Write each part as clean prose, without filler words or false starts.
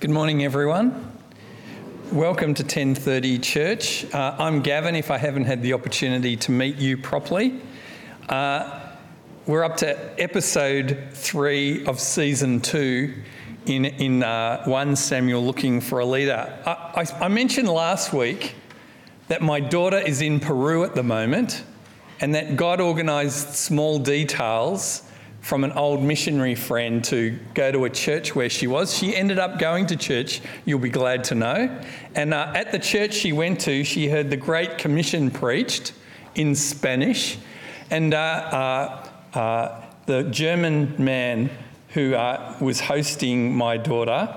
Good morning, everyone. Welcome to 10:30 Church. I'm Gavin, if I haven't had the opportunity to meet you properly. We're up to episode 3 of season 2 in 1 Samuel, looking for a leader. I mentioned last week that my daughter is in Peru at the moment and that God organised small details from an old missionary friend to go to a church where she was. She ended up going to church, you'll be glad to know. And at the church she went to, she heard the Great Commission preached in Spanish. And the German man who was hosting my daughter,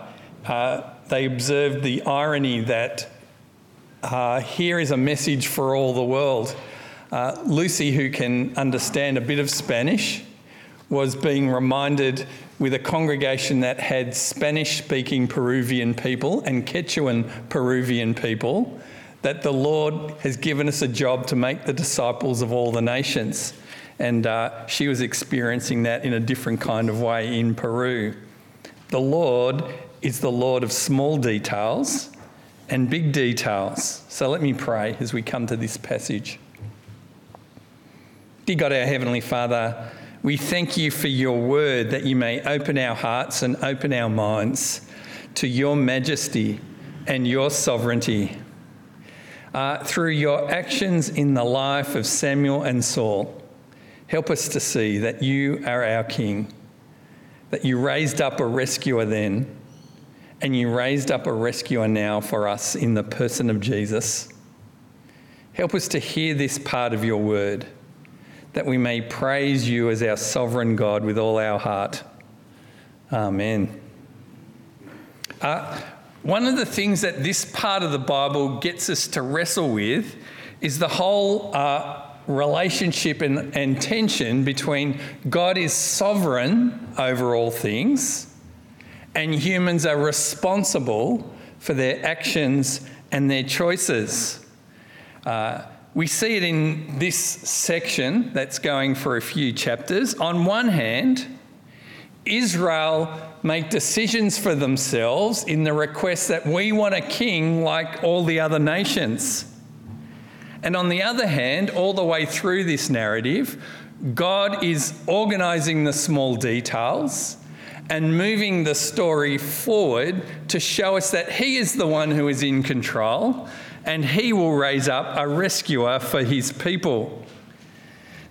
they observed the irony that here is a message for all the world. Lucy, who can understand a bit of Spanish, was being reminded with a congregation that had Spanish-speaking Peruvian people and Quechuan Peruvian people that the Lord has given us a job to make the disciples of all the nations. And she was experiencing that in a different kind of way in Peru. The Lord is the Lord of small details and big details. So let me pray as we come to this passage. Dear God, our Heavenly Father, we thank you for your word, that you may open our hearts and open our minds to your majesty and your sovereignty. Through your actions in the life of Samuel and Saul, help us to see that you are our King, that you raised up a rescuer then, and you raised up a rescuer now for us in the person of Jesus. Help us to hear this part of your word, that we may praise you as our sovereign God with all our heart. Amen. One of the things that this part of the Bible gets us to wrestle with is the whole relationship and tension between God is sovereign over all things and humans are responsible for their actions and their choices. We see it in this section that's going for a few chapters. On one hand, Israel make decisions for themselves in the request that we want a king like all the other nations. And on the other hand, all the way through this narrative, God is organising the small details and moving the story forward to show us that he is the one who is in control, and he will raise up a rescuer for his people.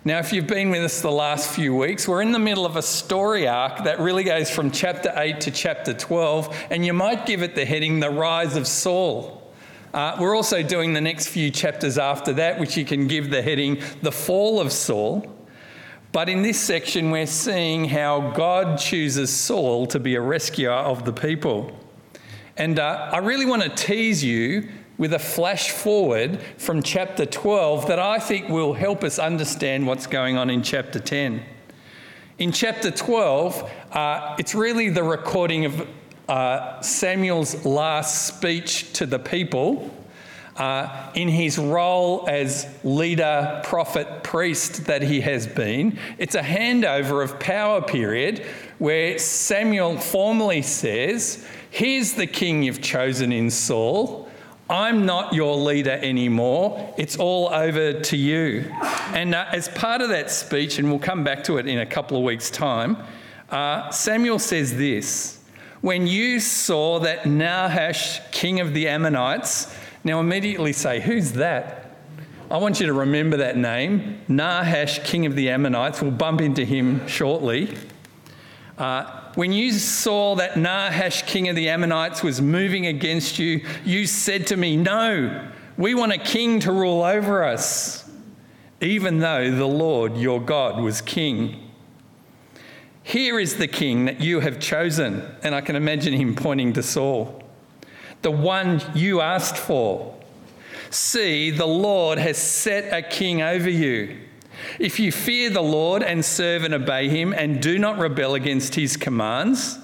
Now, if you've been with us the last few weeks, we're in the middle of a story arc that really goes from chapter 8 to chapter 12, and you might give it the heading, The Rise of Saul. We're also doing the next few chapters after that, which you can give the heading, The Fall of Saul. But in this section, we're seeing how God chooses Saul to be a rescuer of the people. And I really want to tease you with a flash forward from chapter 12 that I think will help us understand what's going on in chapter 10. In chapter 12, it's really the recording of Samuel's last speech to the people in his role as leader, prophet, priest that he has been. It's a handover of power period where Samuel formally says, here's the king you've chosen in Saul. I'm not your leader anymore. It's all over to you. And as part of that speech, and we'll come back to it in a couple of weeks' time, Samuel says this, when you saw that Nahash, king of the Ammonites, now immediately say, who's that? I want you to remember that name. Nahash, king of the Ammonites. We'll bump into him shortly. When you saw that Nahash, king of the Ammonites, was moving against you, you said to me, no, we want a king to rule over us, even though the Lord your God was king. Here is the king that you have chosen. And I can imagine him pointing to Saul, the one you asked for. See, the Lord has set a king over you. If you fear the Lord and serve and obey him and do not rebel against his commands,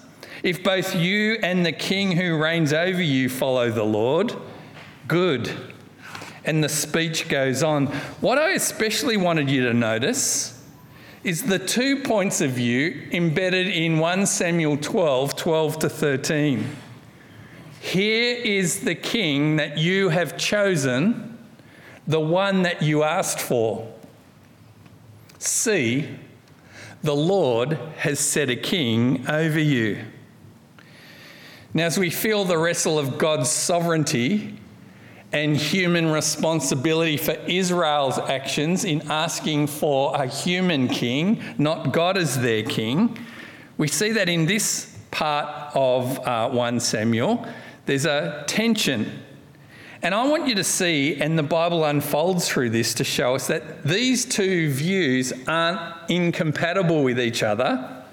if both you and the king who reigns over you follow the Lord, good. And the speech goes on. What I especially wanted you to notice is the 2 points of view embedded in 1 Samuel 12, 12 to 13. Here is the king that you have chosen, the one that you asked for. See, the Lord has set a king over you. Now, as we feel the wrestle of God's sovereignty and human responsibility for Israel's actions in asking for a human king, not God as their king, we see that in this part of 1 Samuel, there's a tension. And I want you to see, and the Bible unfolds through this to show us that these two views aren't incompatible with each other.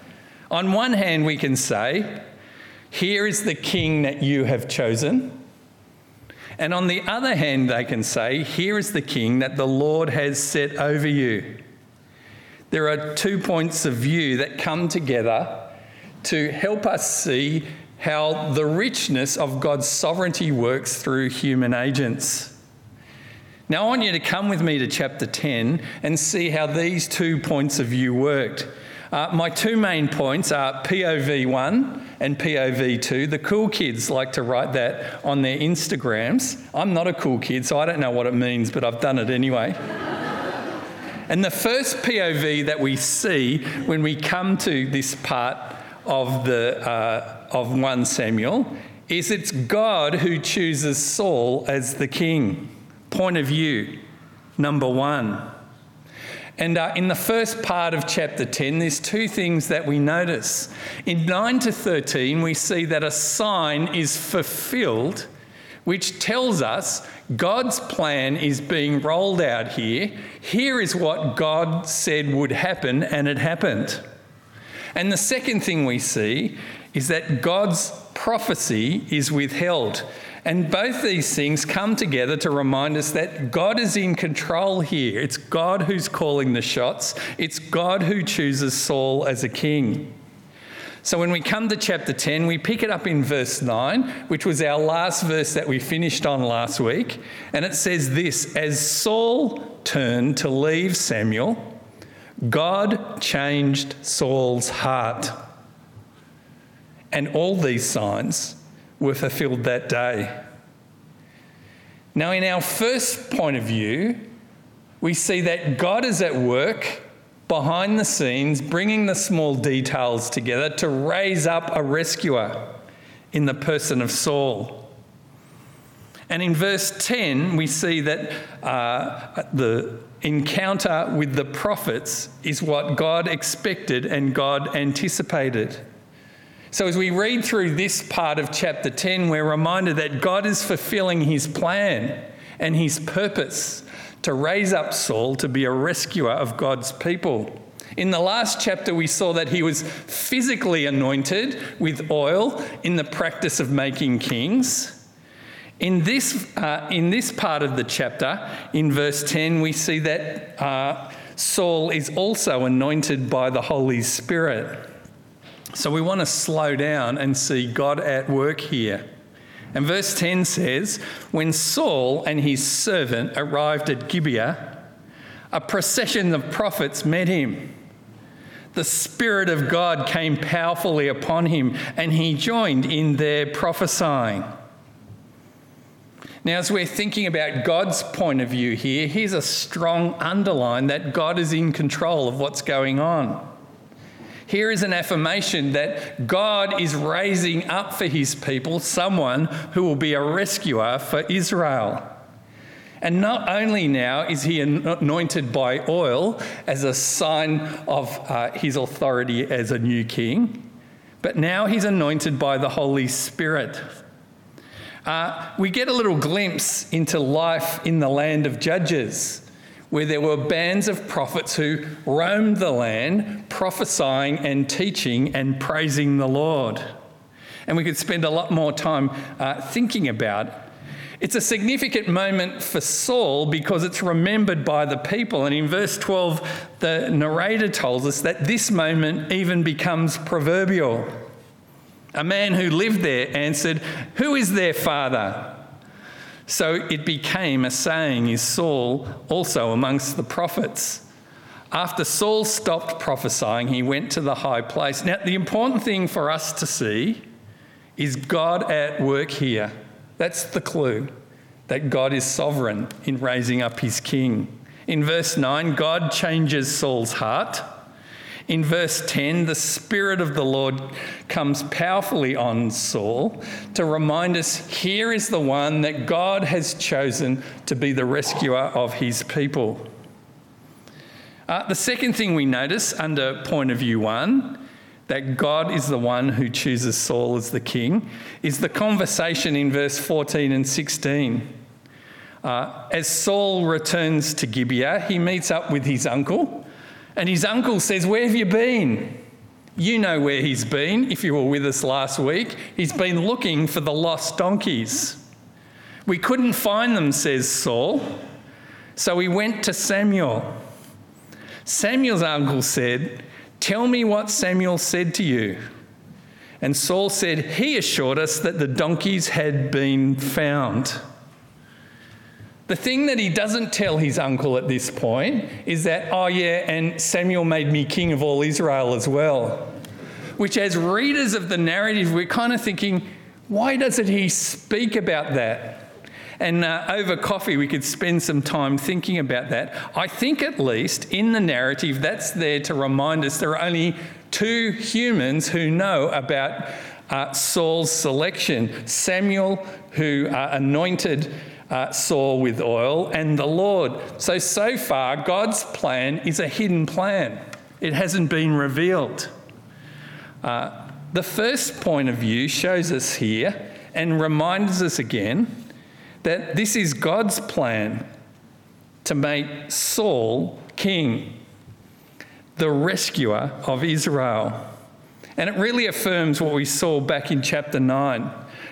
On one hand, we can say, here is the king that you have chosen. And on the other hand, they can say, here is the king that the Lord has set over you. There are two points of view that come together to help us see how the richness of God's sovereignty works through human agents. Now I want you to come with me to chapter 10 and see how these two points of view worked. My two main points are POV 1 and POV 2. The cool kids like to write that on their Instagrams. I'm not a cool kid, so I don't know what it means, but I've done it anyway. And the first POV that we see when we come to this part of the of 1 Samuel is it's God who chooses Saul as the king. Point of view, number one. And in the first part of chapter 10, there's two things that we notice. In 9 to 13, we see that a sign is fulfilled, which tells us God's plan is being rolled out here. Here is what God said would happen, and it happened. And the second thing we see is that God's prophecy is withheld. And both these things come together to remind us that God is in control here. It's God who's calling the shots. It's God who chooses Saul as a king. So when we come to chapter 10, we pick it up in verse 9, which was our last verse that we finished on last week. And it says this, as Saul turned to leave Samuel, God changed Saul's heart. And all these signs were fulfilled that day. Now, in our first point of view, we see that God is at work behind the scenes, bringing the small details together to raise up a rescuer in the person of Saul. And in verse 10, we see that the encounter with the prophets is what God expected and God anticipated. So as we read through this part of chapter 10, we're reminded that God is fulfilling his plan and his purpose to raise up Saul to be a rescuer of God's people. In the last chapter, we saw that he was physically anointed with oil in the practice of making kings. In this part of the chapter, in verse 10, we see that Saul is also anointed by the Holy Spirit. So we want to slow down and see God at work here. And verse 10 says, when Saul and his servant arrived at Gibeah, a procession of prophets met him. The Spirit of God came powerfully upon him, and he joined in their prophesying. Now, as we're thinking about God's point of view here, here's a strong underline that God is in control of what's going on. Here is an affirmation that God is raising up for his people someone who will be a rescuer for Israel. And not only now is he anointed by oil as a sign of his authority as a new king, but now he's anointed by the Holy Spirit. We get a little glimpse into life in the land of Judges, where there were bands of prophets who roamed the land, prophesying and teaching and praising the Lord. And we could spend a lot more time thinking about it. It's a significant moment for Saul because it's remembered by the people. And in verse 12, the narrator tells us that this moment even becomes proverbial. A man who lived there answered, "Who is their father?" So it became a saying, is Saul also amongst the prophets? After Saul stopped prophesying, he went to the high place. Now, the important thing for us to see Is God at work here? That's the clue, that God is sovereign in raising up his king. In verse 9, God changes Saul's heart. In verse 10, the Spirit of the Lord comes powerfully on Saul to remind us here is the one that God has chosen to be the rescuer of his people. The second thing we notice under point of view 1, that God is the one who chooses Saul as the king, is the conversation in verse 14 and 16. As Saul returns to Gibeah, he meets up with his uncle, and his uncle says, "Where have you been?" You know where he's been if you were with us last week. He's been looking for the lost donkeys. "We couldn't find them," says Saul, "so we went to Samuel." Samuel's uncle said, "Tell me what Samuel said to you." And Saul said, "He assured us that the donkeys had been found." The thing that he doesn't tell his uncle at this point is that, and Samuel made me king of all Israel as well. Which, as readers of the narrative, we're kind of thinking, why doesn't he speak about that? And over coffee, we could spend some time thinking about that. I think at least in the narrative, that's there to remind us there are only two humans who know about Saul's selection. Samuel, who anointed Saul with oil, and the Lord. So far, God's plan is a hidden plan. It hasn't been revealed. The first point of view shows us here and reminds us again that this is God's plan to make Saul king, the rescuer of Israel. And it really affirms what we saw back in chapter 9.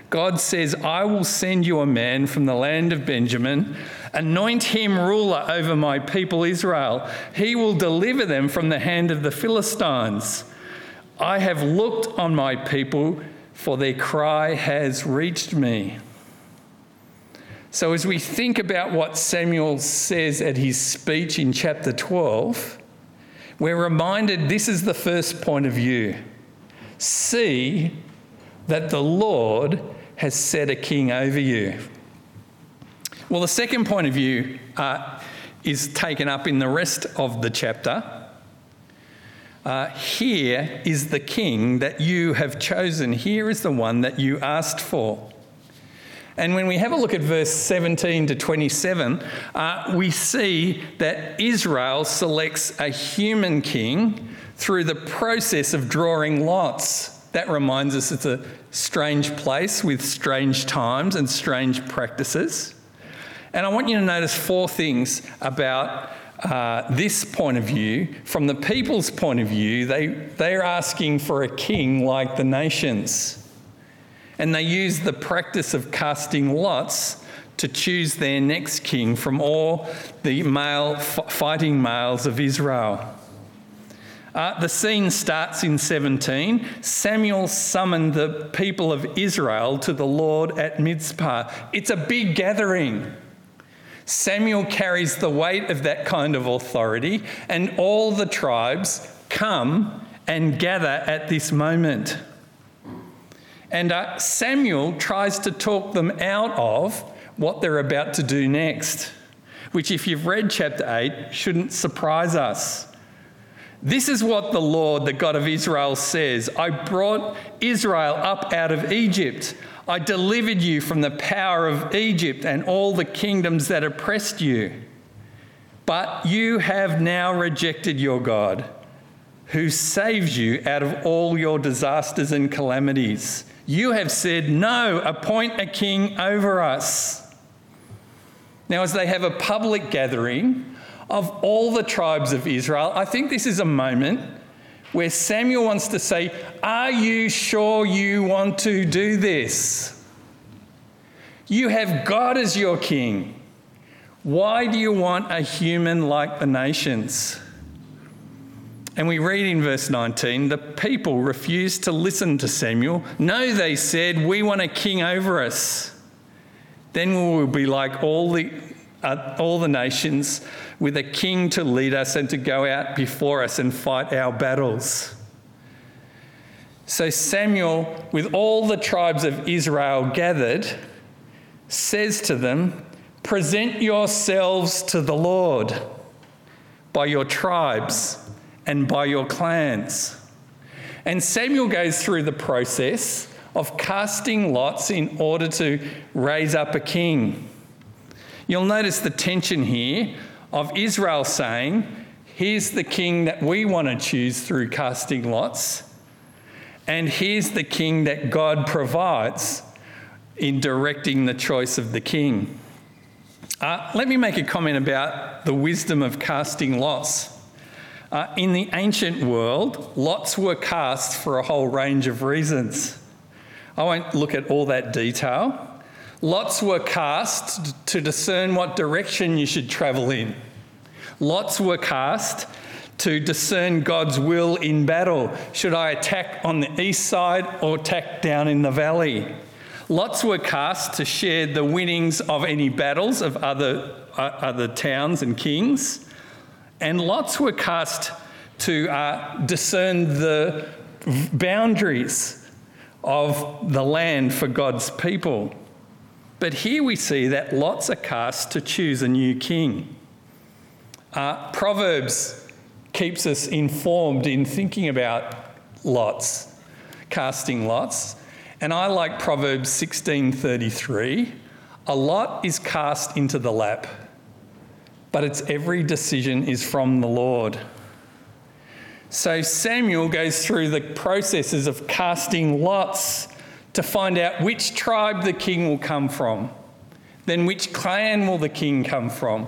God says, "I will send you a man from the land of Benjamin, anoint him ruler over my people Israel. He will deliver them from the hand of the Philistines. I have looked on my people, for their cry has reached me." So as we think about what Samuel says at his speech in chapter 12, we're reminded this is the first point of view. See that the Lord has set a king over you. Well, the second point of view is taken up in the rest of the chapter. Here is the king that you have chosen. Here is the one that you asked for. And when we have a look at verse 17 to 27, we see that Israel selects a human king through the process of drawing lots. That reminds us it's a strange place with strange times and strange practices. And I want you to notice four things about this point of view. From the people's point of view, they're asking for a king like the nations. And they use the practice of casting lots to choose their next king from all the fighting males of Israel. The scene starts in 17. Samuel summoned the people of Israel to the Lord at Mitzpah. It's a big gathering. Samuel carries the weight of that kind of authority, and all the tribes come and gather at this moment. And Samuel tries to talk them out of what they're about to do next, which, if you've read chapter 8, shouldn't surprise us. "This is what the Lord, the God of Israel, says. I brought Israel up out of Egypt. I delivered you from the power of Egypt and all the kingdoms that oppressed you. But you have now rejected your God, who saves you out of all your disasters and calamities. You have said, 'No, appoint a king over us.'" Now, as they have a public gathering of all the tribes of Israel, I think this is a moment where Samuel wants to say, "Are you sure you want to do this? You have God as your king. Why do you want a human like the nations?" And we read in verse 19, "The people refused to listen to Samuel. 'No,' they said, 'we want a king over us.' Then we will be like all the nations, with a king to lead us and to go out before us and fight our battles." So Samuel, with all the tribes of Israel gathered, says to them, "Present yourselves to the Lord by your tribes and by your clans." And Samuel goes through the process of casting lots in order to raise up a king. You'll notice the tension here of Israel saying, here's the king that we want to choose through casting lots, and here's the king that God provides in directing the choice of the king. Let me make a comment about the wisdom of casting lots. In the ancient world, lots were cast for a whole range of reasons. I won't look at all that detail. Lots were cast to discern what direction you should travel in. Lots were cast to discern God's will in battle. Should I attack on the east side or attack down in the valley? Lots were cast to share the winnings of any battles of other towns and kings. And lots were cast to discern the boundaries of the land for God's people. But here we see that lots are cast to choose a new king. Proverbs keeps us informed in thinking about lots, casting lots. And I like Proverbs 16:33. A lot is cast into the lap, but its every decision is from the Lord. So Samuel goes through the processes of casting lots to find out which tribe the king will come from, then which clan will the king come from,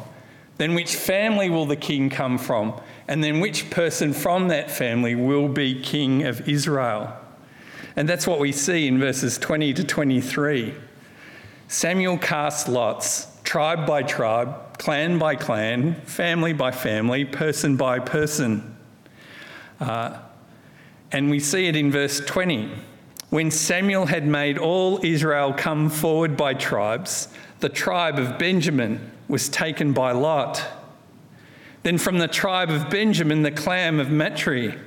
then which family will the king come from, and then which person from that family will be king of Israel. And that's what we see in verses 20 to 23. Samuel casts lots, tribe by tribe, clan by clan, family by family, person by person. And we see it in verse 20. When Samuel had made all Israel come forward by tribes, the tribe of Benjamin was taken by lot. Then from the tribe of Benjamin, the clan of Métri.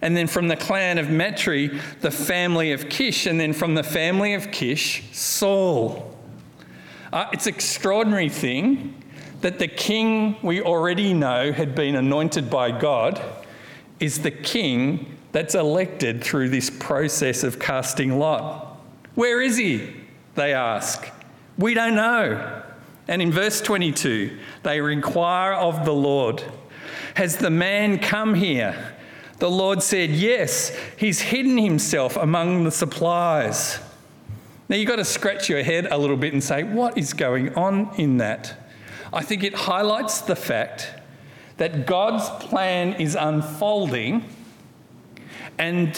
And then from the clan of Métri, the family of Kish. And then from the family of Kish, Saul. It's an extraordinary thing that the king we already know had been anointed by God is the king that's elected through this process of casting lot. Where is he? They ask. We don't know. And in verse 22, they inquire of the Lord. Has the man come here? The Lord said, yes, he's hidden himself among the supplies. Now you've got to scratch your head a little bit and say, what is going on in that? I think it highlights the fact that God's plan is unfolding and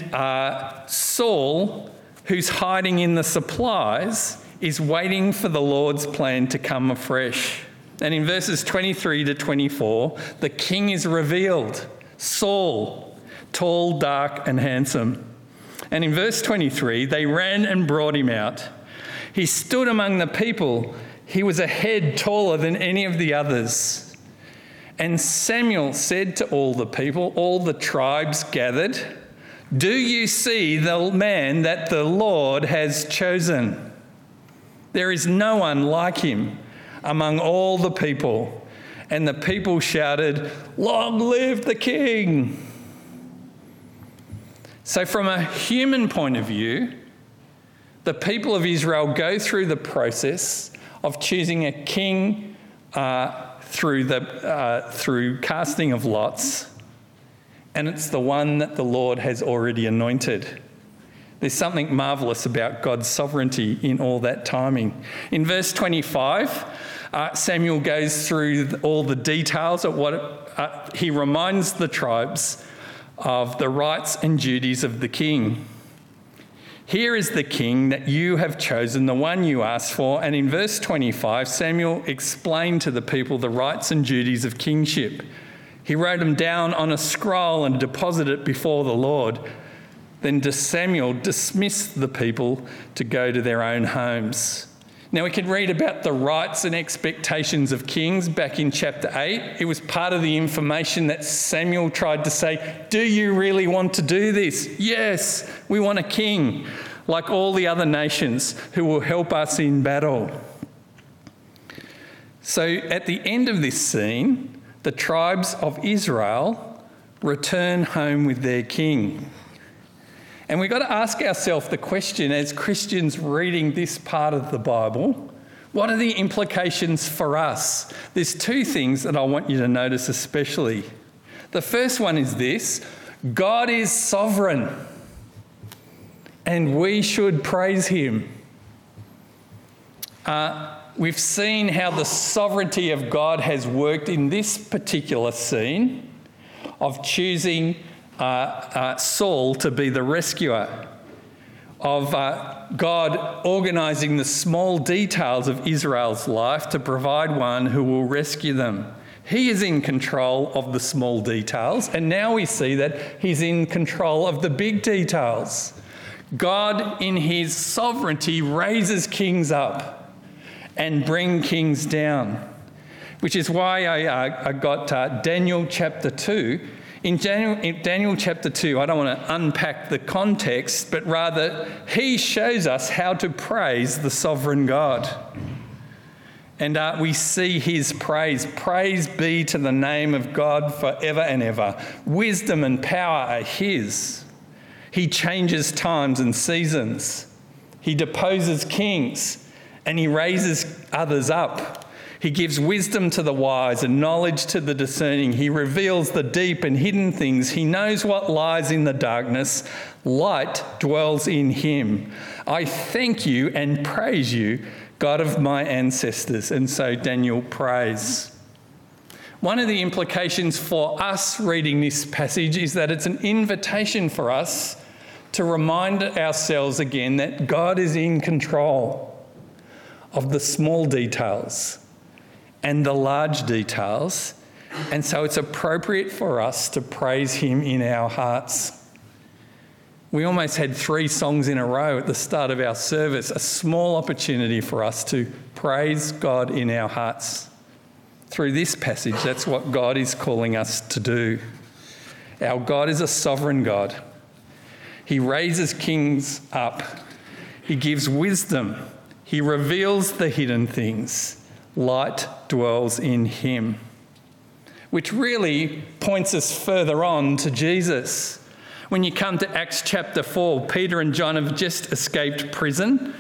Saul, who's hiding in the supplies, is waiting for the Lord's plan to come afresh. And in verses 23 to 24, the king is revealed, Saul, tall, dark, and handsome. And in verse 23, they ran and brought him out. He stood among the people. He was a head taller than any of the others. And Samuel said to all the people, all the tribes gathered, do you see the man that the Lord has chosen? There is no one like him among all the people. And the people shouted, long live the king. So from a human point of view, the people of Israel go through the process of choosing a king through casting of lots, and it's the one that the Lord has already anointed. There's something marvellous about God's sovereignty in all that timing. In verse 25, Samuel goes through all the details of what he reminds the tribes of the rights and duties of the king. Here is the king that you have chosen, the one you asked for. And in verse 25, Samuel explained to the people the rights and duties of kingship. He wrote them down on a scroll and deposited it before the Lord. Then Samuel dismissed the people to go to their own homes. Now, we could read about the rights and expectations of kings back in chapter 8. It was part of the information that Samuel tried to say, do you really want to do this? Yes, we want a king, like all the other nations, who will help us in battle. So at the end of this scene, the tribes of Israel return home with their king. And we've got to ask ourselves the question as Christians reading this part of the Bible, what are the implications for us? There's two things that I want you to notice especially. The first one is this: God is sovereign, and we should praise him. We've seen how the sovereignty of God has worked in this particular scene of choosing Saul to be the rescuer, of God organising the small details of Israel's life to provide one who will rescue them. He is in control of the small details, and now we see that he's in control of the big details. God, in his sovereignty, raises kings up and brings kings down, which is why I got Daniel chapter 2. In Daniel chapter 2, I don't want to unpack the context, but rather he shows us how to praise the sovereign God. And we see his praise. Praise be to the name of God forever and ever. Wisdom and power are his. He changes times and seasons. He deposes kings and he raises others up. He gives wisdom to the wise and knowledge to the discerning. He reveals the deep and hidden things. He knows what lies in the darkness. Light dwells in him. I thank you and praise you, God of my ancestors. And so Daniel prays. One of the implications for us reading this passage is that it's an invitation for us to remind ourselves again that God is in control of the small details and the large details, and so it's appropriate for us to praise him in our hearts. We almost had three songs in a row at the start of our service, a small opportunity for us to praise God in our hearts. Through this passage, that's what God is calling us to do. Our God is a sovereign God. He raises kings up. He gives wisdom. He reveals the hidden things. Light dwells in him, which really points us further on to Jesus. When you come to Acts chapter 4, Peter and John have just escaped prison.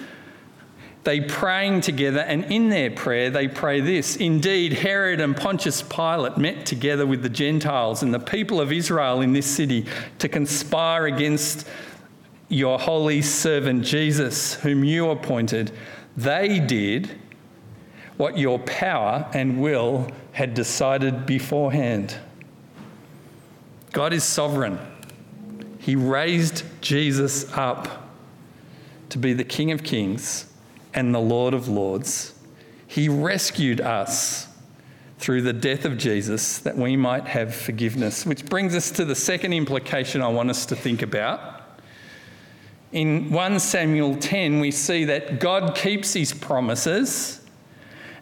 They praying together, and in their prayer they pray this: indeed, Herod and Pontius Pilate met together with the Gentiles and the people of Israel in this city to conspire against your holy servant Jesus, whom you appointed. They did what your power and will had decided beforehand. God is sovereign. He raised Jesus up to be the King of Kings and the Lord of Lords. He rescued us through the death of Jesus that we might have forgiveness, which brings us to the second implication I want us to think about. In 1 Samuel 10, we see that God keeps his promises,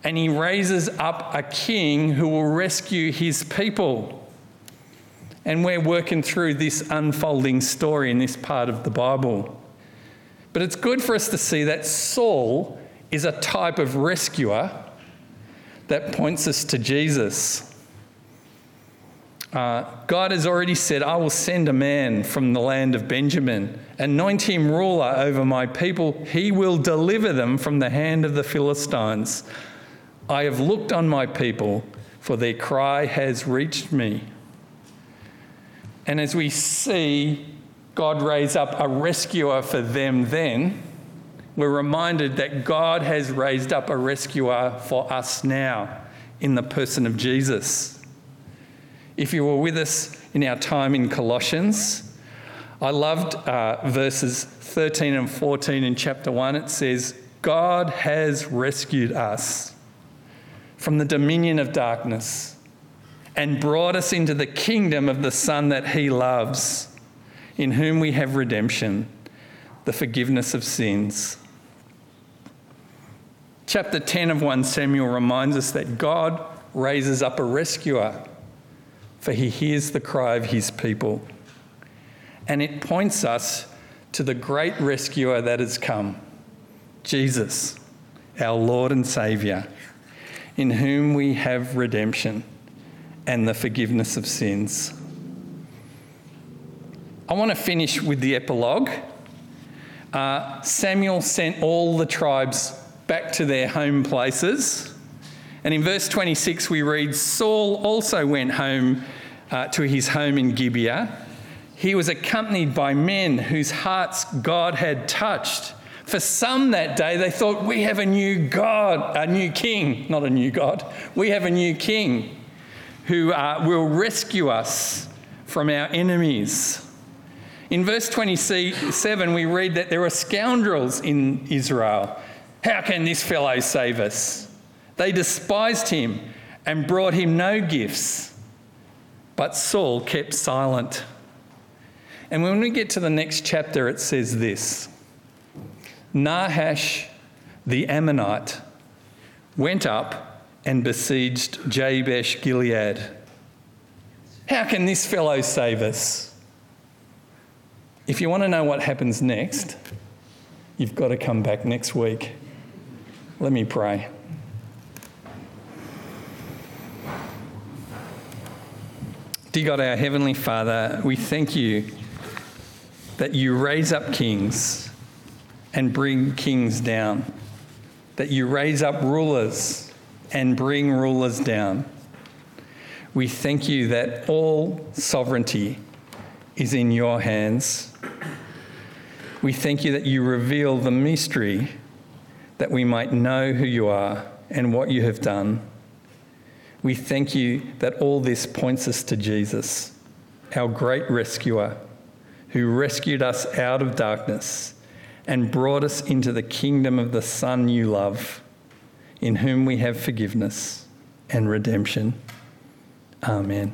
and he raises up a king who will rescue his people. And we're working through this unfolding story in this part of the Bible. But it's good for us to see that Saul is a type of rescuer that points us to Jesus. God has already said, I will send a man from the land of Benjamin, anoint him ruler over my people. He will deliver them from the hand of the Philistines. I have looked on my people, for their cry has reached me. And as we see God raise up a rescuer for them then, we're reminded that God has raised up a rescuer for us now in the person of Jesus. If you were with us in our time in Colossians, I loved verses 13 and 14 in chapter 1. It says, God has rescued us from the dominion of darkness and brought us into the kingdom of the Son that he loves, in whom we have redemption, the forgiveness of sins. Chapter 10 of 1 Samuel reminds us that God raises up a rescuer, for he hears the cry of his people. And it points us to the great rescuer that has come, Jesus, our Lord and Saviour, in whom we have redemption and the forgiveness of sins. I want to finish with the epilogue. Samuel sent all the tribes back to their home places. And in verse 26 we read, Saul also went home to his home in Gibeah. He was accompanied by men whose hearts God had touched. For some that day they thought, we have a new God, a new king, not a new God. We have a new king who will rescue us from our enemies. In verse 27 we read that there are scoundrels in Israel. How can this fellow save us? They despised him and brought him no gifts. But Saul kept silent. And when we get to the next chapter, it says this. Nahash the Ammonite went up and besieged Jabesh Gilead. How can this fellow save us? If you want to know what happens next, you've got to come back next week. Let me pray. Dear God, our Heavenly Father, we thank you that you raise up kings and bring kings down, that you raise up rulers and bring rulers down. We thank you that all sovereignty is in your hands. We thank you that you reveal the mystery that we might know who you are and what you have done. We thank you that all this points us to Jesus, our great rescuer, who rescued us out of darkness and brought us into the kingdom of the Son you love, in whom we have forgiveness and redemption. Amen.